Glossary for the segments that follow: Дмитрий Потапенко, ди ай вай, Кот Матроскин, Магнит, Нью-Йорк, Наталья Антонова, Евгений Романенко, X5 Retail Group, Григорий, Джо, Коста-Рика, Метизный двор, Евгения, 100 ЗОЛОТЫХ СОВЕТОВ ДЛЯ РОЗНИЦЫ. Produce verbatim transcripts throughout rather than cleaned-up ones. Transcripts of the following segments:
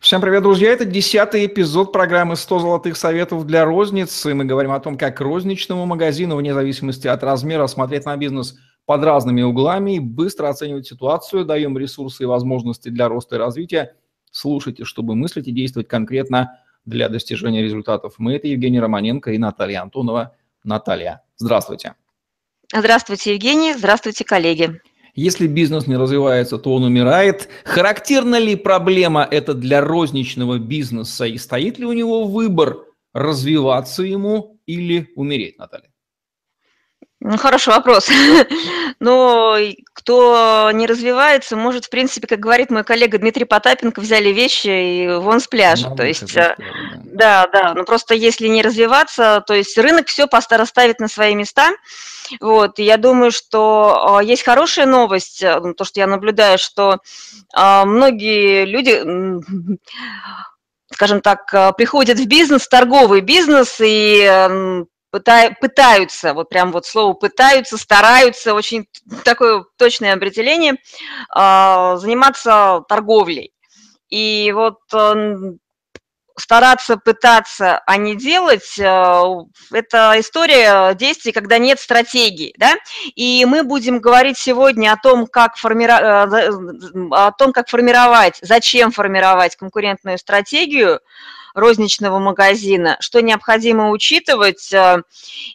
Всем привет, друзья! Это десятый эпизод программы «сто золотых советов для розницы». Мы говорим о том, как розничному магазину, вне зависимости от размера, смотреть на бизнес под разными углами и быстро оценивать ситуацию, даем ресурсы и возможности для роста и развития. Слушайте, чтобы мыслить и действовать конкретно для достижения результатов. Мы – это Евгений Романенко и Наталья Антонова. Наталья, здравствуйте! Здравствуйте, Евгений! Здравствуйте, коллеги! Если бизнес не развивается, то он умирает. Характерна ли проблема это для розничного бизнеса? И стоит ли у него выбор, развиваться ему или умереть, Наталья? Ну, хороший вопрос. Но кто не развивается, может, в принципе, как говорит мой коллега Дмитрий Потапенко, взяли вещи и вон с пляжа. То есть, да, да, но просто если не развиваться, то есть рынок все расставит на свои места. Вот, и я думаю, что есть хорошая новость, то, что я наблюдаю, что многие люди, скажем так, приходят в бизнес, торговый бизнес, и пытаются, вот прям вот слово «пытаются», «стараются», очень такое точное определение, заниматься торговлей. И вот стараться, пытаться, а не делать – это история действий, когда нет стратегии, да? И мы будем говорить сегодня о том, как формировать, о том, как формировать, зачем формировать конкурентную стратегию розничного магазина, что необходимо учитывать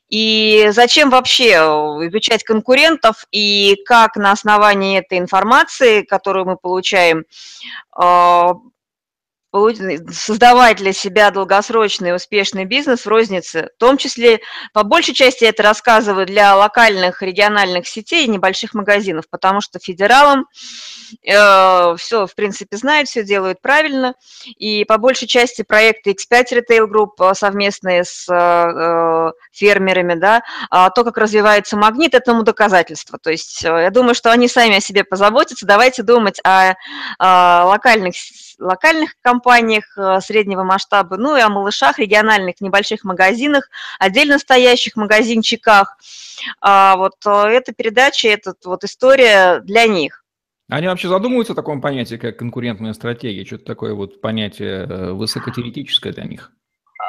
и зачем вообще изучать конкурентов и как на основании этой информации, которую мы получаем, создавать для себя долгосрочный успешный бизнес в рознице, в том числе, по большей части это рассказываю для локальных региональных сетей и небольших магазинов, потому что федералам э, все, в принципе, знают, все делают правильно, и по большей части проекты икс пять Retail Group совместные с э, фермерами, да, а то, как развивается Магнит, этому доказательство. То есть я думаю, что они сами о себе позаботятся, давайте думать о, о локальных локальных компаниях среднего масштаба, ну и о малышах, региональных небольших магазинах, отдельно стоящих магазинчиках. Вот эта передача, эта вот история для них. Они вообще задумываются о таком понятии, как конкурентная стратегия? Что-то такое вот понятие высокотеоретическое для них?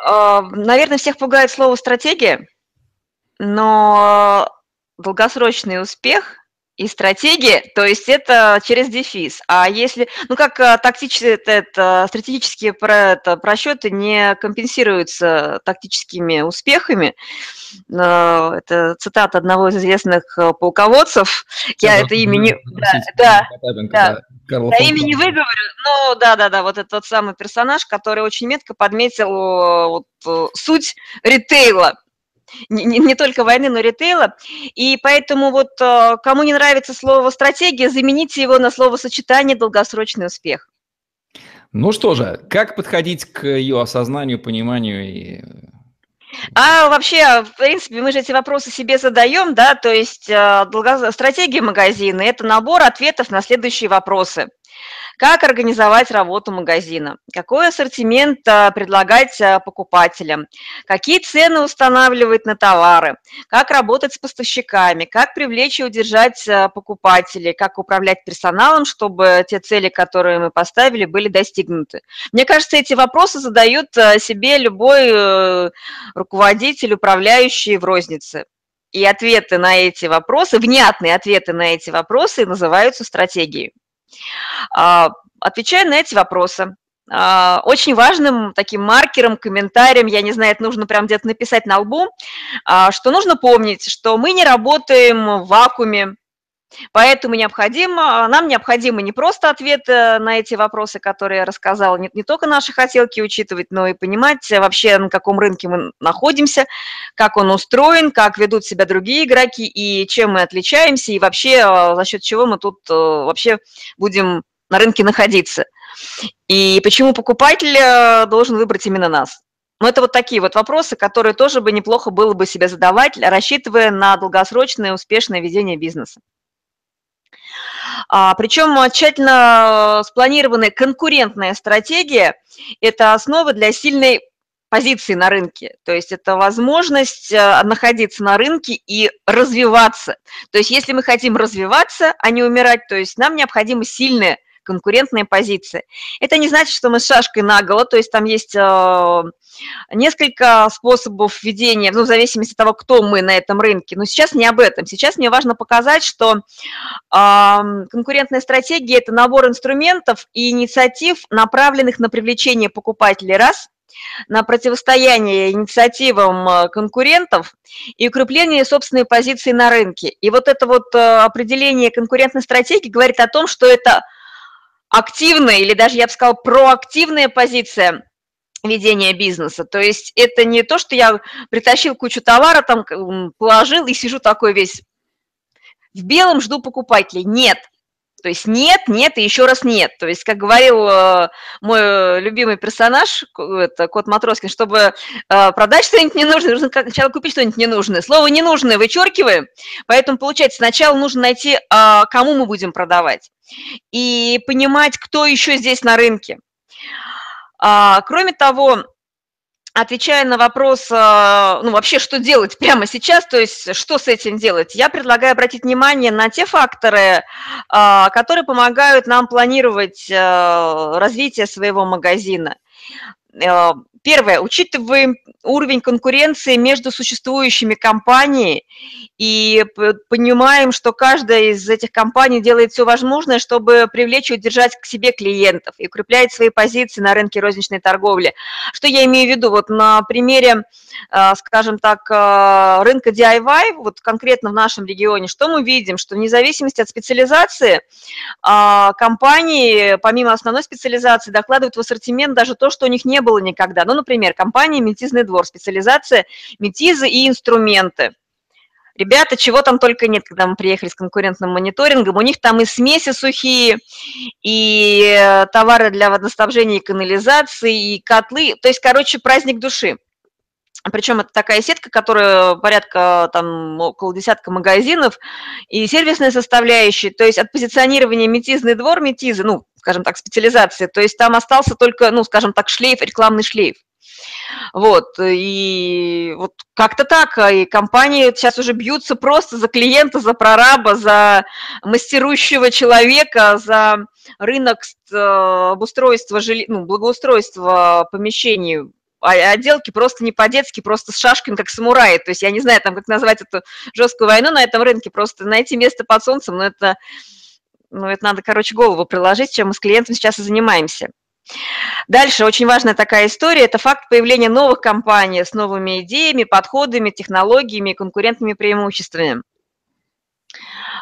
Наверное, всех пугает слово «стратегия», но долгосрочный успех – и стратегии, то есть это через дефис. А если, ну как тактические, это, стратегические про, это, просчеты не компенсируются тактическими успехами, это цитата одного из известных полководцев, я это имя не, да, да, да, да, имя не выговорю, но да-да-да, вот этот тот самый персонаж, который очень метко подметил вот, суть ритейла. Не, не, не только войны, но и ритейла, и поэтому вот кому не нравится слово «стратегия», замените его на словосочетание «долгосрочный успех». Ну что же, как подходить к ее осознанию, пониманию и… А вообще, в принципе, мы же эти вопросы себе задаем, да, то есть стратегия магазина – это набор ответов на следующие вопросы. Как организовать работу магазина? Какой ассортимент предлагать покупателям? Какие цены устанавливать на товары? Как работать с поставщиками? Как привлечь и удержать покупателей? Как управлять персоналом, чтобы те цели, которые мы поставили, были достигнуты? Мне кажется, эти вопросы задают себе любой руководитель, управляющий в рознице. И ответы на эти вопросы, внятные ответы на эти вопросы называются стратегией. Отвечая на эти вопросы, очень важным таким маркером, комментарием, я не знаю, это нужно прям где-то написать на лбу, что нужно помнить, что мы не работаем в вакууме, поэтому необходимо, нам необходимы не просто ответы на эти вопросы, которые я рассказала, не, не только наши хотелки учитывать, но и понимать вообще, на каком рынке мы находимся, как он устроен, как ведут себя другие игроки, и чем мы отличаемся, и вообще за счет чего мы тут вообще будем на рынке находиться. И почему покупатель должен выбрать именно нас. Но это вот такие вот вопросы, которые тоже бы неплохо было бы себе задавать, рассчитывая на долгосрочное успешное ведение бизнеса. Причем тщательно спланированная конкурентная стратегия – это основа для сильной позиции на рынке. То есть это возможность находиться на рынке и развиваться. То есть если мы хотим развиваться, а не умирать, то есть нам необходима сильная конкурентные позиции. Это не значит, что мы с шашкой наголо, то есть там есть несколько способов ведения, ну, в зависимости от того, кто мы на этом рынке. Но сейчас не об этом. Сейчас мне важно показать, что конкурентная стратегия – это набор инструментов и инициатив, направленных на привлечение покупателей, раз, на противостояние инициативам конкурентов и укрепление собственной позиции на рынке. И вот это вот определение конкурентной стратегии говорит о том, что это активная или даже, я бы сказала, проактивная позиция ведения бизнеса. То есть это не то, что я притащил кучу товара, там положил и сижу такой весь в белом, жду покупателей. Нет. То есть нет, нет и еще раз нет. То есть, как говорил мой любимый персонаж, это Кот Матроскин, чтобы продать что-нибудь ненужное, нужно сначала купить что-нибудь ненужное. Слово «ненужное» вычеркиваем, поэтому, получается, сначала нужно найти, кому мы будем продавать, и понимать, кто еще здесь на рынке. Кроме того, отвечая на вопрос, ну, вообще, что делать прямо сейчас, то есть, что с этим делать, я предлагаю обратить внимание на те факторы, которые помогают нам планировать развитие своего магазина. Первое, учитываем уровень конкуренции между существующими компаниями и понимаем, что каждая из этих компаний делает все возможное, чтобы привлечь и удержать к себе клиентов и укрепляет свои позиции на рынке розничной торговли. Что я имею в виду? Вот на примере, скажем так, рынка ди ай вай, вот конкретно в нашем регионе, что мы видим? Что вне зависимости от специализации компании, помимо основной специализации, докладывают в ассортимент даже то, что у них не было никогда. Ну, например, компания «Метизный двор», специализация метизы и инструменты. Ребята, чего там только нет, когда мы приехали с конкурентным мониторингом. У них там и смеси сухие, и товары для водоснабжения и канализации, и котлы. То есть, короче, праздник души. Причем это такая сетка, которая порядка там около десятка магазинов, и сервисные составляющие. То есть от позиционирования «Метизный двор», метизы, ну, скажем так, специализации. То есть там остался только, ну, скажем так, шлейф, рекламный шлейф. Вот, и вот как-то так, и компании сейчас уже бьются просто за клиента, за прораба, за мастерующего человека, за рынок обустройства, ну, благоустройства помещений, отделки просто не по-детски, просто с шашками, как самураи. То есть я не знаю, там, как назвать эту жесткую войну на этом рынке, просто найти место под солнцем, но это, ну, это надо, короче, голову приложить, чем мы с клиентом сейчас и занимаемся. Дальше очень важная такая история – это факт появления новых компаний с новыми идеями, подходами, технологиями и конкурентными преимуществами.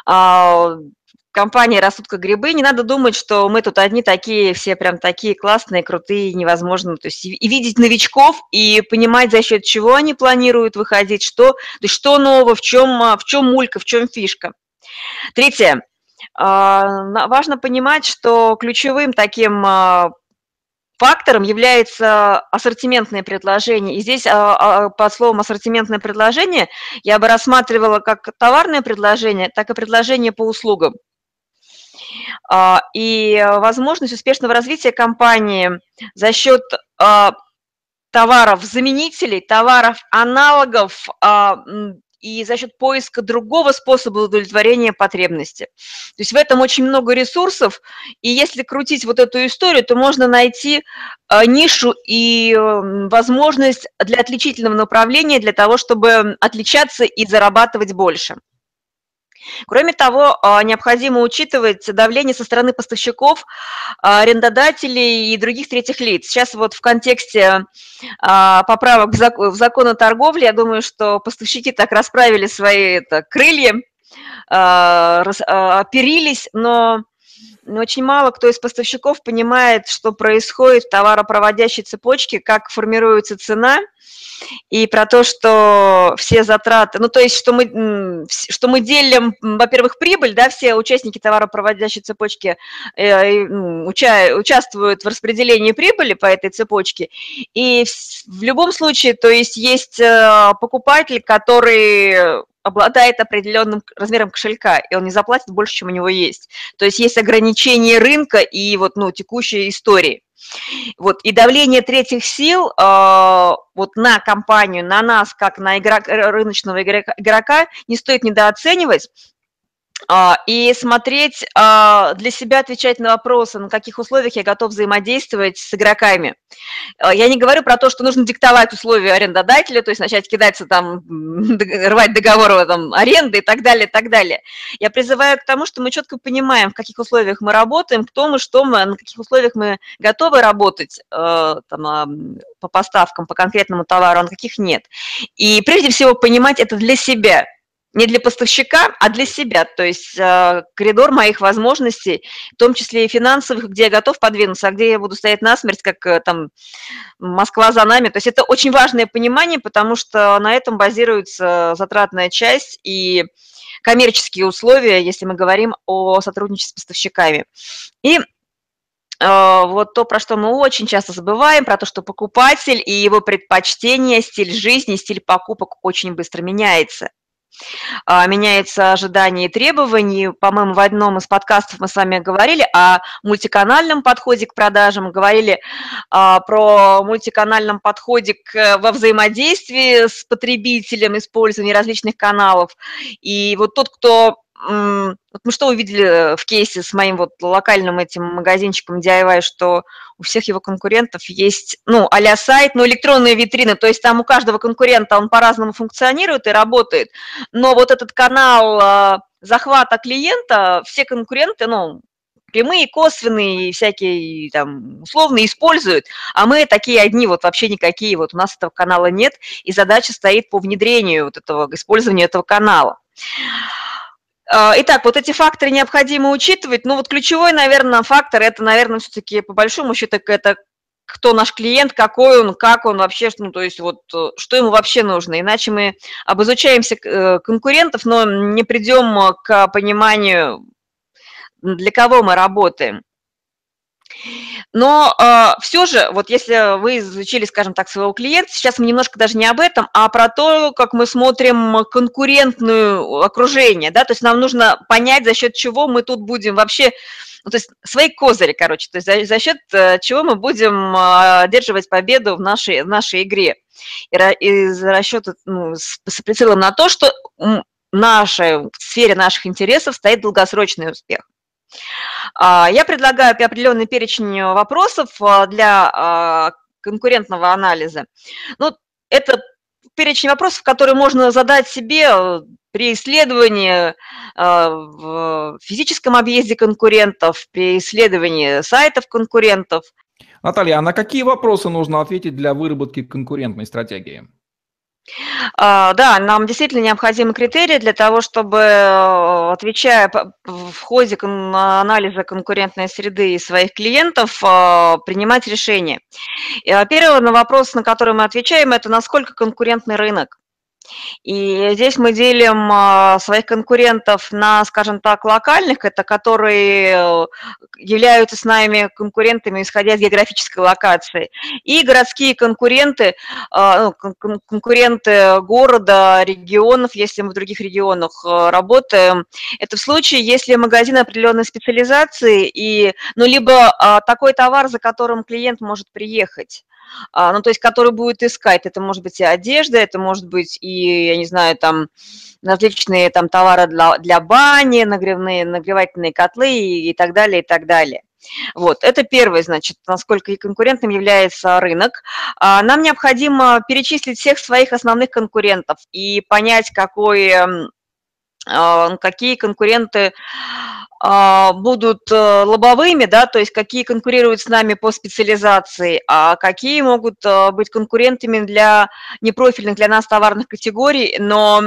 Компании растут как грибы, не надо думать, что мы тут одни такие, все прям такие классные, крутые, невозможно. То есть и видеть новичков, и понимать, за счет чего они планируют выходить, что, то есть что нового, в чем, в чем мулька, в чем фишка. Третье. Важно понимать, что ключевым таким фактором является ассортиментное предложение. И здесь под словом ассортиментное предложение я бы рассматривала как товарное предложение, так и предложение по услугам. И возможность успешного развития компании за счет товаров-заменителей, товаров-аналогов и за счет поиска другого способа удовлетворения потребности. То есть в этом очень много ресурсов, и если крутить вот эту историю, то можно найти нишу и возможность для отличительного направления, для того, чтобы отличаться и зарабатывать больше. Кроме того, необходимо учитывать давление со стороны поставщиков, арендодателей и других третьих лиц. Сейчас вот в контексте поправок в закон о торговле, я думаю, что поставщики так расправили свои это, крылья, оперились, но очень мало кто из поставщиков понимает, что происходит в товаропроводящей цепочке, как формируется цена, и про то, что все затраты, ну, то есть, что мы, что мы делим, во-первых, прибыль, да, все участники товаропроводящей цепочки э, уча, участвуют в распределении прибыли по этой цепочке, и в, в любом случае, то есть, есть э, покупатель, который обладает определенным размером кошелька, и он не заплатит больше, чем у него есть. То есть есть ограничение рынка и вот, ну, текущей истории. Вот, и давление третьих сил э, вот на компанию, на нас, как на игрок, рыночного игрока, не стоит недооценивать. и смотреть, для себя отвечать на вопросы, на каких условиях я готов взаимодействовать с игроками. Я не говорю про то, что нужно диктовать условия арендодателя, то есть начать кидаться, там, рвать договоры там, аренды и так далее, и так далее. Я призываю к тому, что мы четко понимаем, в каких условиях мы работаем, кто мы, что мы, на каких условиях мы готовы работать там, по поставкам, по конкретному товару, а на каких нет. И прежде всего понимать это для себя. Не для поставщика, а для себя, то есть э, коридор моих возможностей, в том числе и финансовых, где я готов подвинуться, а где я буду стоять насмерть, как э, там Москва за нами. То есть это очень важное понимание, потому что на этом базируется затратная часть и коммерческие условия, если мы говорим о сотрудничестве с поставщиками. И вот то, про что мы очень часто забываем, про то, что покупатель и его предпочтения, стиль жизни, стиль покупок очень быстро меняется. Меняется ожидание и требования. По-моему, в одном из подкастов мы с вами говорили о мультиканальном подходе к продажам, говорили а, про мультиканальном подходе к, во взаимодействии с потребителем, использовании различных каналов. И вот тот, кто... Вот мы что увидели в кейсе с моим вот локальным этим магазинчиком ди ай вай, что у всех его конкурентов есть, ну, а-ля сайт, но электронные витрины, то есть там у каждого конкурента он по-разному функционирует и работает, но вот этот канал захвата клиента, все конкуренты, ну, прямые, косвенные, всякие там условные используют, а мы такие одни, вот вообще никакие, вот у нас этого канала нет, и задача стоит по внедрению вот этого, использованию этого канала. Итак, вот эти факторы необходимо учитывать. Ну вот ключевой, наверное, фактор – это, наверное, все-таки по большому счету это кто наш клиент, какой он, как он вообще, ну то есть вот что ему вообще нужно. Иначе мы обозучаемся конкурентов, но не придем к пониманию, для кого мы работаем. Но э, все же, вот если вы изучили, скажем так, своего клиента, сейчас мы немножко даже не об этом, а про то, как мы смотрим конкурентное окружение, да, то есть нам нужно понять, за счет чего мы тут будем вообще, ну, то есть свои козыри, короче, то есть за, за счет чего мы будем одерживать победу в нашей, в нашей игре. И, и за расчет, ну, с, с прицелом на то, что в, нашей, в сфере наших интересов стоит долгосрочный успех. Я предлагаю определенный перечень вопросов для конкурентного анализа. Ну, это перечень вопросов, которые можно задать себе при исследовании в физическом объезде конкурентов, при исследовании сайтов конкурентов. Наталья, а на какие вопросы нужно ответить для выработки конкурентной стратегии? Да, нам действительно необходимы критерии для того, чтобы, отвечая в ходе анализа конкурентной среды и своих клиентов, принимать решения. Первый вопрос, на который мы отвечаем, это насколько конкурентный рынок. И здесь мы делим своих конкурентов на, скажем так, локальных, это которые являются с нами конкурентами, исходя из географической локации, и городские конкуренты, конкуренты города, регионов, если мы в других регионах работаем. Это в случае, если магазин определенной специализации, и, ну, либо такой товар, за которым клиент может приехать. Ну, то есть, который будет искать, это может быть и одежда, это может быть и, я не знаю, там, различные там товары для, для бани, нагревные, нагревательные котлы и, и так далее, и так далее. Вот, это первое, значит, насколько и конкурентным является рынок. Нам необходимо перечислить всех своих основных конкурентов и понять, какой... какие конкуренты будут лобовыми, да, то есть какие конкурируют с нами по специализации, а какие могут быть конкурентами для непрофильных для нас товарных категорий, но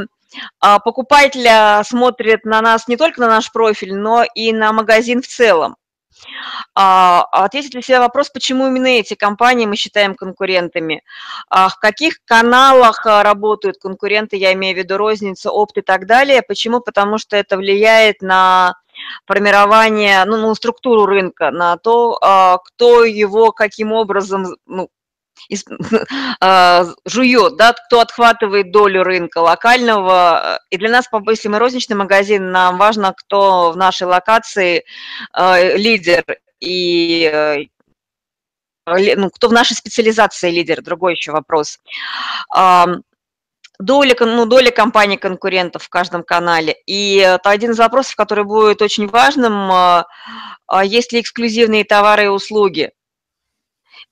покупатель смотрит на нас не только на наш профиль, но и на магазин в целом. Ответить для себя вопрос, почему именно эти компании мы считаем конкурентами, в каких каналах работают конкуренты, я имею в виду розницу, опт и так далее. Почему? Потому что это влияет на формирование, ну, на структуру рынка, на то, кто его каким образом, ну, жует, да, кто отхватывает долю рынка локального. И для нас, если мы розничный магазин, нам важно, кто в нашей локации э, лидер, и э, ну, кто в нашей специализации лидер, другой еще вопрос. доли, ну, доли компаний-конкурентов в каждом канале. И это один из вопросов, который будет очень важным, есть ли эксклюзивные товары и услуги.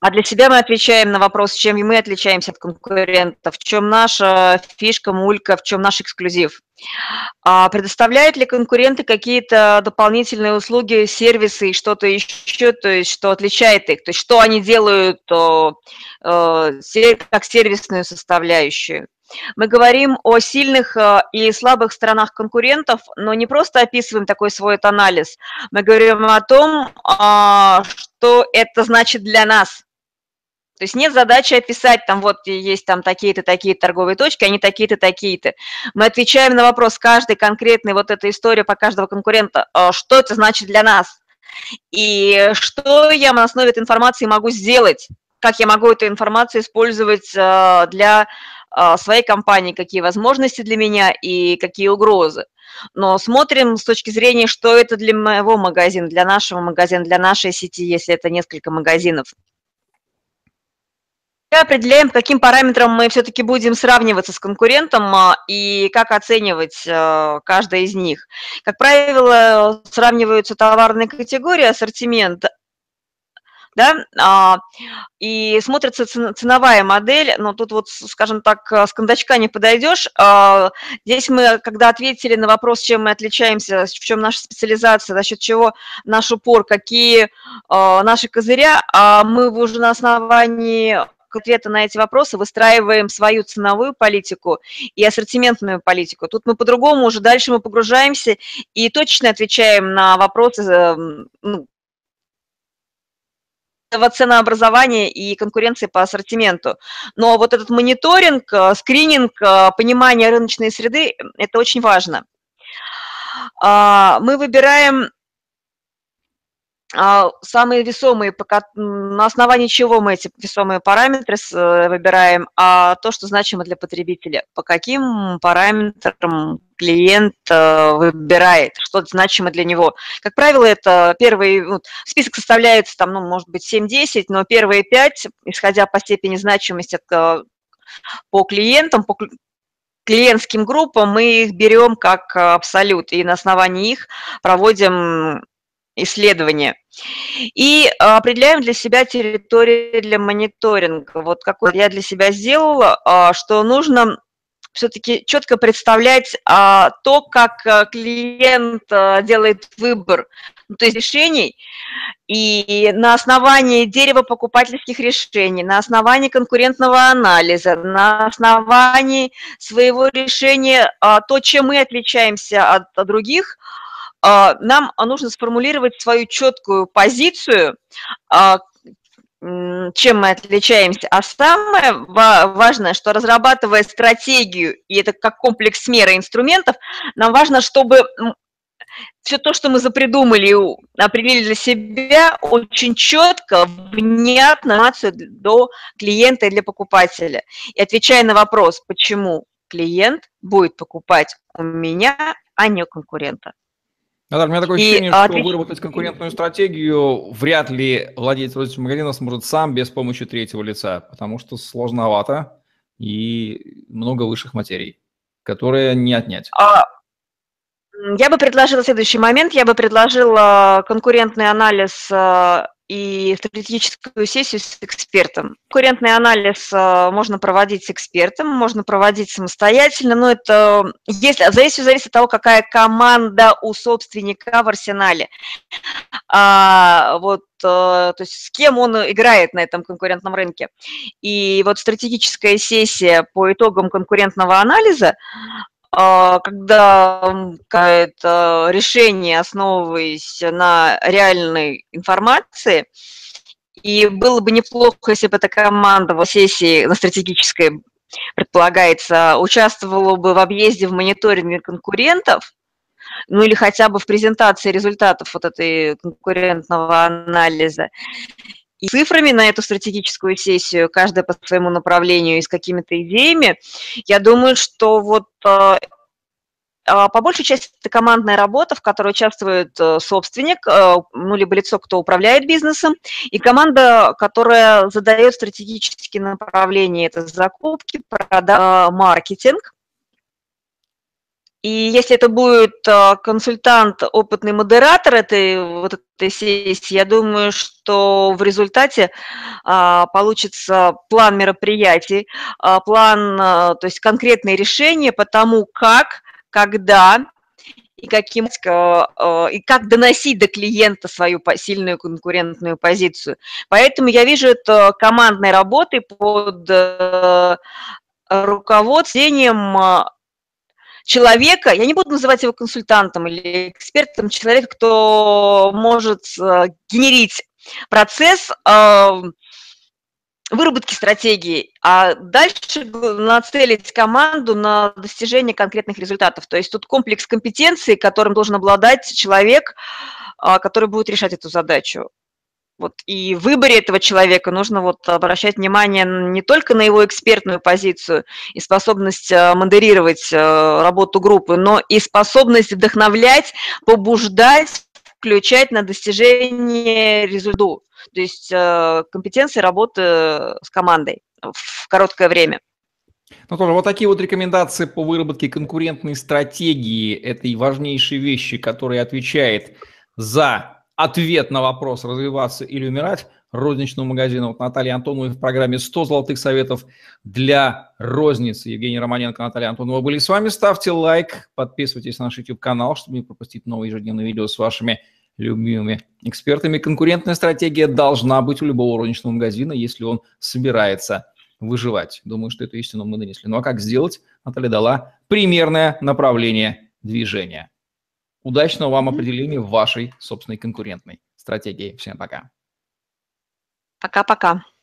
А для себя мы отвечаем на вопрос, чем мы отличаемся от конкурентов, в чем наша фишка, мулька, в чем наш эксклюзив. А предоставляют ли конкуренты какие-то дополнительные услуги, сервисы и что-то еще, то есть что отличает их, то есть что они делают как сервисную составляющую. Мы говорим о сильных и слабых сторонах конкурентов, но не просто описываем такой свой анализ. Мы говорим о том, что это значит для нас. То есть нет задачи описать, там вот есть там такие-то, такие-то торговые точки, они такие-то, такие-то. Мы отвечаем на вопрос каждой конкретной, вот эта история по каждого конкурента, что это значит для нас. И что я на основе этой информации могу сделать, как я могу эту информацию использовать для своей компании, какие возможности для меня и какие угрозы. Но смотрим с точки зрения, что это для моего магазина, для нашего магазина, для нашей сети, если это несколько магазинов. Мы определяем, по каким параметрам мы все-таки будем сравниваться с конкурентом и как оценивать каждое из них. Как правило, сравниваются товарные категории, ассортимент, да, и смотрится ценовая модель, но тут вот, скажем так, с кондачка не подойдешь. Здесь мы, когда ответили на вопрос, чем мы отличаемся, в чем наша специализация, за счет чего наш упор, какие наши козыря, мы уже на основании ответа на эти вопросы выстраиваем свою ценовую политику и ассортиментную политику. Тут мы по-другому уже дальше мы погружаемся и точно отвечаем на вопросы, ну, ценообразования и конкуренции по ассортименту. Но вот этот мониторинг, скрининг, понимание рыночной среды – это очень важно. Мы выбираем самые весомые, на основании чего мы эти весомые параметры выбираем, а то, что значимо для потребителя. По каким параметрам клиент выбирает, что значимо для него. Как правило, это первый, ну, список составляется, там, ну, может быть, семь-десять, но первые пять, исходя по степени значимости от, по клиентам, по клиентским группам, мы их берем как абсолют, и на основании их проводим исследования. И определяем для себя территории для мониторинга. Вот какой я для себя сделала, что нужно все-таки четко представлять то, как клиент делает выбор, ну, то есть решений, и на основании дерева покупательских решений, на основании конкурентного анализа, на основании своего решения, то, чем мы отличаемся от, от других, нам нужно сформулировать свою четкую позицию, чем мы отличаемся. А самое важное, что разрабатывая стратегию, и это как комплекс мер и инструментов, нам важно, чтобы все то, что мы запридумали и определили для себя, очень четко, внятно до клиента и для покупателя. И отвечая на вопрос, почему клиент будет покупать у меня, а не у конкурента. Наталья, у меня такое ощущение, и, что а... выработать конкурентную стратегию вряд ли владелец розничного магазина сможет сам без помощи третьего лица, потому что сложновато и много высших материй, которые не отнять. А... Я бы предложила следующий момент. Я бы предложила конкурентный анализ и стратегическую сессию с экспертом. Конкурентный анализ можно проводить с экспертом, можно проводить самостоятельно, но это если, зависит, зависит от того, какая команда у собственника в арсенале. А, вот, то есть с кем он играет на этом конкурентном рынке. И вот стратегическая сессия по итогам конкурентного анализа, когда какое-то решение, основываясь на реальной информации, и было бы неплохо, если бы эта команда в сессии на стратегической, предполагается, участвовала бы в объезде, в мониторинге конкурентов, ну или хотя бы в презентации результатов вот этой конкурентного анализа. И цифрами на эту стратегическую сессию, каждая по своему направлению и с какими-то идеями, я думаю, что вот По большей части это командная работа, в которой участвует собственник, ну, либо лицо, кто управляет бизнесом, и команда, которая задает стратегические направления, это закупки, продажи, маркетинг. И если это будет консультант, опытный модератор этой, вот этой сессии, я думаю, что в результате получится план мероприятий, план, то есть конкретные решения по тому, как, когда и, каким, и как доносить до клиента свою сильную конкурентную позицию. Поэтому я вижу это командной работой под руководством человека, я не буду называть его консультантом или экспертом, человека, кто может генерить процесс выработки стратегии, а дальше нацелить команду на достижение конкретных результатов. То есть тут комплекс компетенций, которым должен обладать человек, который будет решать эту задачу. Вот, и в выборе этого человека нужно вот обращать внимание не только на его экспертную позицию и способность модерировать работу группы, но и способность вдохновлять, побуждать, включать на достижение результата. То есть компетенции работы с командой в короткое время. Ну, тоже вот такие вот рекомендации по выработке конкурентной стратегии – это и важнейшие вещи, которые отвечает за ответ на вопрос «развиваться или умирать» розничного магазина. Вот Наталья Антонова в программе «сто золотых советов для розницы». Евгений Романенко, Наталья Антонова были с вами. Ставьте лайк, подписывайтесь на наш YouTube-канал, чтобы не пропустить новые ежедневные видео с вашими любимыми экспертами. Конкурентная стратегия должна быть у любого розничного магазина, если он собирается выживать. Думаю, что эту истину мы донесли. Ну а как сделать? Наталья дала примерное направление движения. Удачного вам определения вашей собственной конкурентной стратегии. Всем пока. Пока-пока.